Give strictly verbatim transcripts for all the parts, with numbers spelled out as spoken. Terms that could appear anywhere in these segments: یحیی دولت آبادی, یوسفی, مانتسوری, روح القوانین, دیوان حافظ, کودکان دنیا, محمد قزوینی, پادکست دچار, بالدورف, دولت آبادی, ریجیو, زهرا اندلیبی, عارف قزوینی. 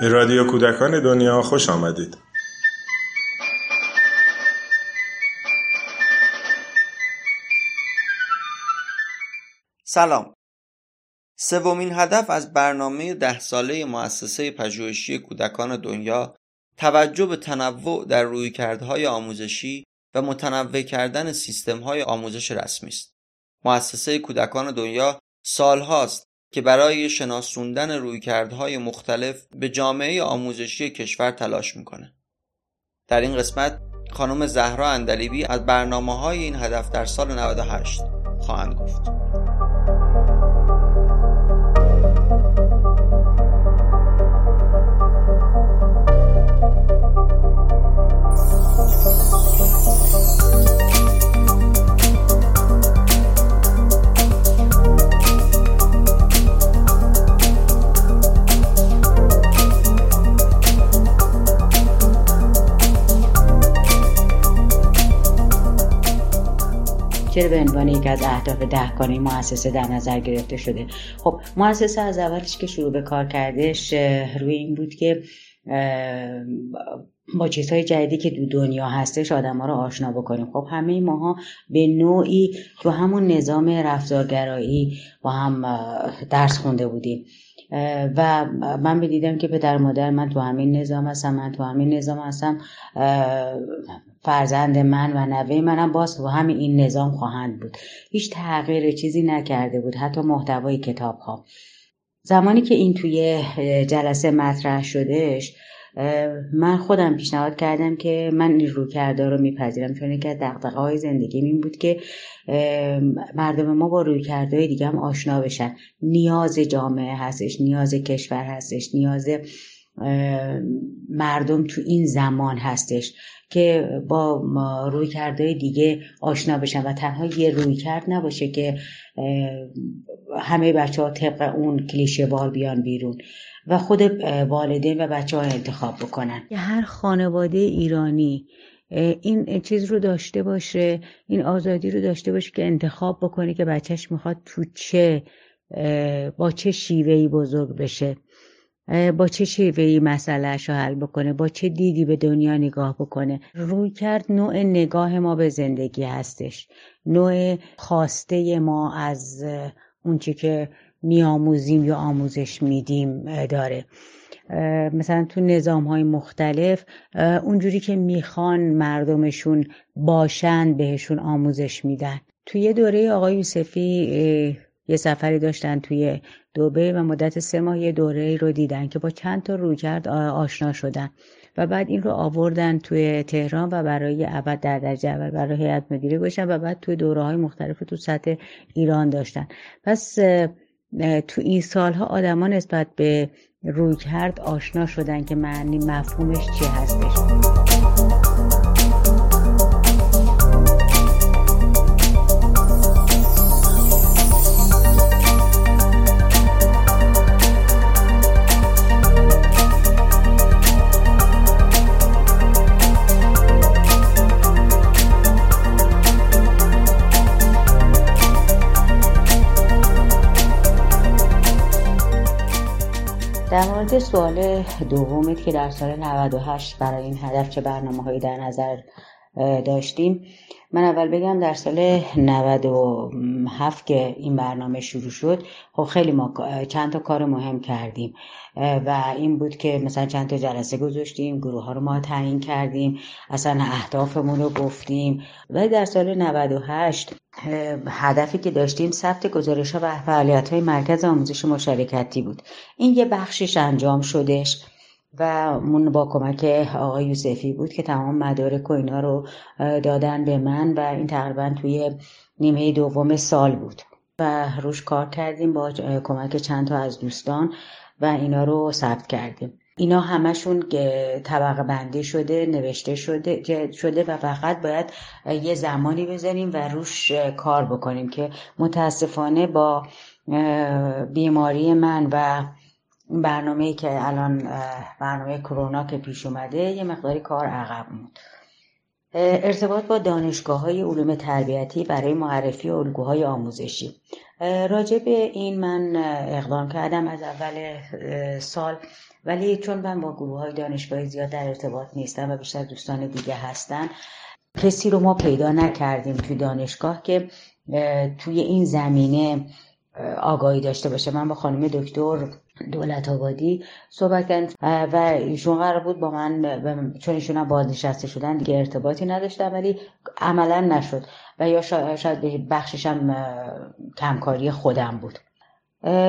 به رادیو کودکان دنیا خوش آمدید. سلام. سومین هدف از برنامه ده ساله مؤسسه پژوهشی کودکان دنیا توجه به تنوع در رویکردهای آموزشی و متنوع کردن سیستم‌های آموزش رسمی است. مؤسسه کودکان دنیا سال‌هاست که برای شناساندن رویکردهای مختلف به جامعه آموزشی کشور تلاش می‌کند. در این قسمت خانم زهرا اندلیبی از برنامه‌های این هدف در سال نود و هشت خواهند گفت. که به عنوان یک از اهداف دهکانه مؤسسه در نظر گرفته شده. خب مؤسسه از اولش که شروع به کار کردش روی این بود که با چیزهای جدیدی که دو دنیا هستش آدم‌ها رو آشنا بکنیم. خب همه ماها به نوعی تو همون نظام رفتارگرایی با هم درس خونده بودیم و من دیدم که پدر مادر من تو همین نظام هستم، من تو همین نظام هستم، فرزند من و نوه منم باز تو همین این نظام خواهند بود. هیچ تغییر چیزی نکرده بود، حتی محتوای کتاب‌ها. زمانی که این توی جلسه مطرح شدش، من خودم پیشنهاد کردم که من این رویکردها رو میپذیرم، چون که دغدغه‌های زندگیم این بود که مردم ما با رویکردهای دیگه هم آشنا بشن. نیاز جامعه هستش، نیاز کشور هستش، نیاز مردم تو این زمان هستش که با رویکردهای دیگه آشنا بشن و تنها یه رویکرد نباشه که همه بچه‌ها طبق اون کلیشه وار بیان بیرون و خود والدین و بچه‌ها انتخاب بکنن. هر خانواده ایرانی این چیز رو داشته باشه، این آزادی رو داشته باشه که انتخاب بکنه که بچهش میخواد تو چه با چه شیوهی بزرگ بشه، با چه شیوهی مسئلهش رو حل بکنه، با چه دیدی به دنیا نگاه بکنه. رویکرد نوع نگاه ما به زندگی هستش، نوع خواسته ما از اون چی که میاموزیم یا آموزش میدیم داره. مثلا تو نظام‌های مختلف اونجوری که میخوان مردمشون باشن بهشون آموزش میدن. تو یه دوره آقای یوسفی یه سفری داشتن توی دبی و مدت سه ماه یه دوره رو دیدن که با چند تا رویکرد آشنا شدن و بعد این رو آوردن توی تهران و برای ابد در درجه اول برای هیئت مدیره گذاشتن و بعد توی دوره‌های مختلف تو سطح ایران داشتن. پس تو این سالها آدم‌ها نسبت به رویکرد آشنا شدن که معنی مفهومش چی هستش. در مورد سوال دومت که در سال نود و هشت برای این هدف چه برنامه‌هایی در نظر داشتیم، من اول بگم در سال نود و هفت که این برنامه شروع شد، خب خیلی ما چند تا کار مهم کردیم و این بود که مثلا چند تا جلسه گذاشتیم، گروه ها رو ما تعیین کردیم، اصلا اهدافمون رو گفتیم. ولی در سال نود و هشت هدفی که داشتیم ثبت گزارش‌ها و فعالیت‌های مرکز آموزش مشارکتی بود. این یه بخشش انجام شدش و من با کمک آقای یوسفی بود که تمام مدارک و اینا رو دادن به من و این تقریبا توی نیمه دوم سال بود و روش کار کردیم با کمک چند تا از دوستان و اینا رو ثبت کردیم. اینا همشون طبقه بندی شده، نوشته شده شده و فقط باید یه زمانی بذاریم و روش کار بکنیم که متاسفانه با بیماری من و برنامه‌ای که الان برنامه کرونا که پیش اومده یه مقداری کار عقب موند. ارتباط با دانشگاه‌های علوم تربیتی برای معرفی الگوهای آموزشی. راجع به این من اقدام کردم از اول سال ولی چون من با گروه های دانشگاهی زیاد در ارتباط نیستم و بیشتر دوستان دیگه هستن، کسی رو ما پیدا نکردیم توی دانشگاه که توی این زمینه آگاهی داشته باشه. من با خانم دکتر دولت آبادی صحبت کردم و ایشون قرار بود با من، چون ایشون هم بازنشسته شدن دیگه ارتباطی نداشتم، ولی عملا نشد و یا شاید بخششم کمکاری خودم بود.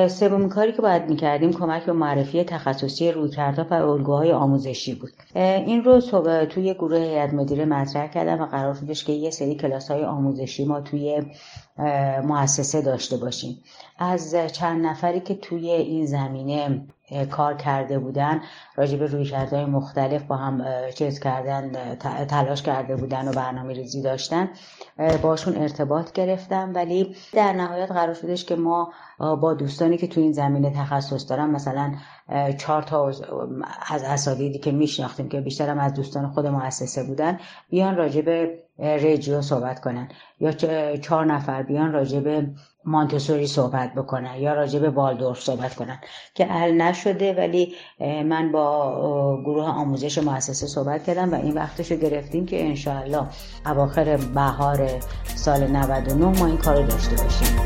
سومین کاری که باید میکردیم کمک به معرفی تخصصی رویکردها و الگوهای آموزشی بود. این رو توی گروه هیئت مدیره مطرح کردم و قرار شدش که یه سری کلاس‌های آموزشی ما توی مؤسسه داشته باشیم. از چند نفری که توی این زمینه کار کرده بودن راجع به رویکردهای مختلف با هم چیز کردن، تلاش کرده بودن و برنامه ریزی داشتن، باشون ارتباط گرفتم. ولی در نهایت قرار شدش که ما با دوستانی که توی این زمینه تخصص دارن، مثلا چهار تا از اساتیدی که میشناختیم که بیشترم از دوستان خود مؤسسه بودن، بیان راجع به ریجیو صحبت کنن، یا چهار نفر بیان راجع به مانتسوری صحبت بکنن، یا راجع به بالدورف صحبت کنن که حل نشده. ولی من با گروه آموزش مؤسسه صحبت کردم و این وقتشو گرفتیم که انشاءالله اواخر بهار سال نود و نه ما این کارو داشته باشیم.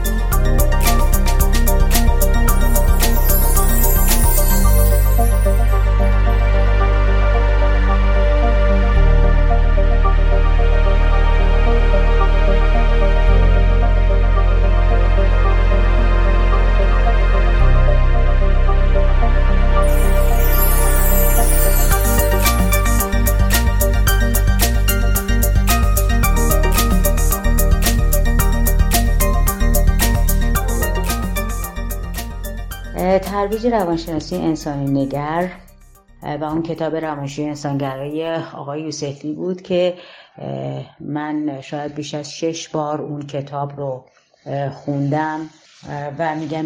ترویج روانشناسی انسان نگر و اون کتاب روانشناسی انسانگرای آقای یوسفی بود که من شاید بیش از شش بار اون کتاب رو خوندم و میگم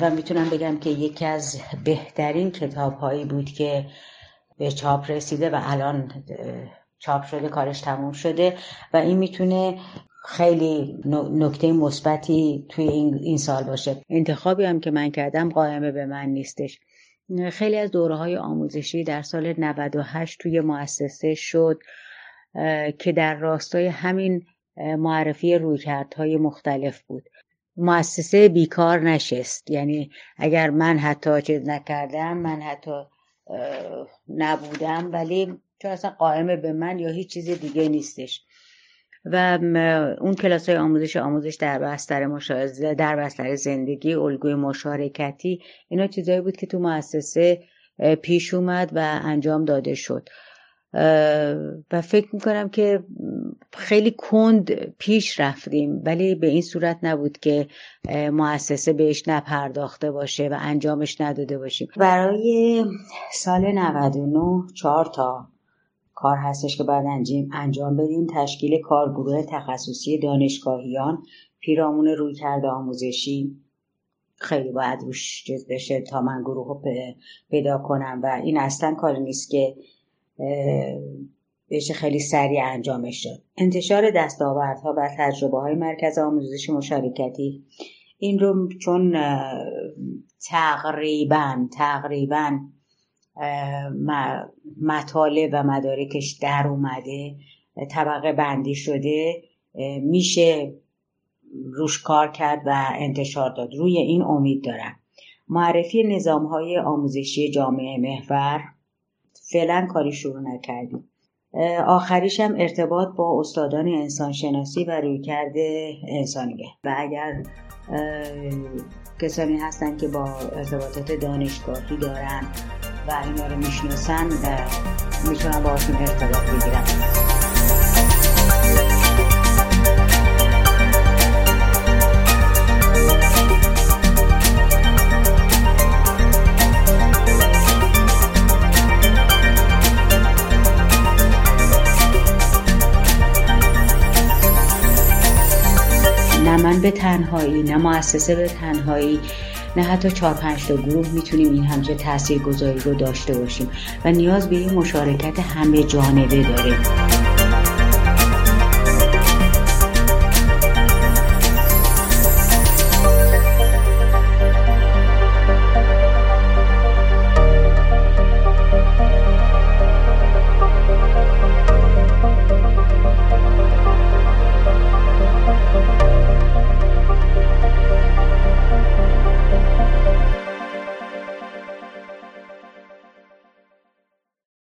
و میتونم بگم که یکی از بهترین کتاب هایی بود که به چاپ رسیده و الان چاپ شده، کارش تموم شده و این میتونه خیلی نکته مثبتی توی این سال باشه. انتخابی هم که من کردم قائمه به من نیستش. خیلی از دوره‌های آموزشی در سال نود و هشت توی مؤسسه شد که در راستای همین معرفی رویکردهای مختلف بود. مؤسسه بیکار نشست، یعنی اگر من حتی چیز نکردم، من حتی نبودم، ولی چون اصلا قائمه به من یا هیچ چیز دیگه نیستش. و اون کلاس‌های آموزش آموزش در بستر مشا... در بستر زندگی، الگوی مشارکتی، اینا چیزایی بود که تو مؤسسه پیش اومد و انجام داده شد و فکر می‌کنم که خیلی کند پیش رفتیم، ولی به این صورت نبود که مؤسسه بهش نپرداخته باشه و انجامش نداده باشیم. برای سال نود و نه چهار تا کار هستش که باید انجام بدیم. تشکیل کارگروه تخصصی دانشگاهیان، پیرامون رویکرد آموزشی خیلی باید روش جز بشه تا من گروه رو پیدا کنم و این اصلا کاری نیست که بشه خیلی سریع انجامش شد. انتشار دستاوردها و تجربه های مرکز آموزش مشارکتی، این رو چون تقریبا تقریبا مطالب و مدارکش در اومده، طبقه بندی شده، میشه روش کار کرد و انتشار داد. روی این امید دارم. معرفی نظام‌های آموزشی جامعه محور، فعلا کاری شروع نکردیم. آخریش هم ارتباط با استادان انسانشناسی و رویکرد انسانیه و اگر کسانی هستن که با ارتباطات دانشگاهی دارن و اینا رو میشناسن میتونم باهاشون ارتباط بگیرم. نه من به تنهایی، نه مؤسسه به تنهایی، نه حتی چهار پنج تا گروه میتونیم این همچه تأثیر گذاری رو داشته باشیم و نیاز به این مشارکت همه جانبه داره.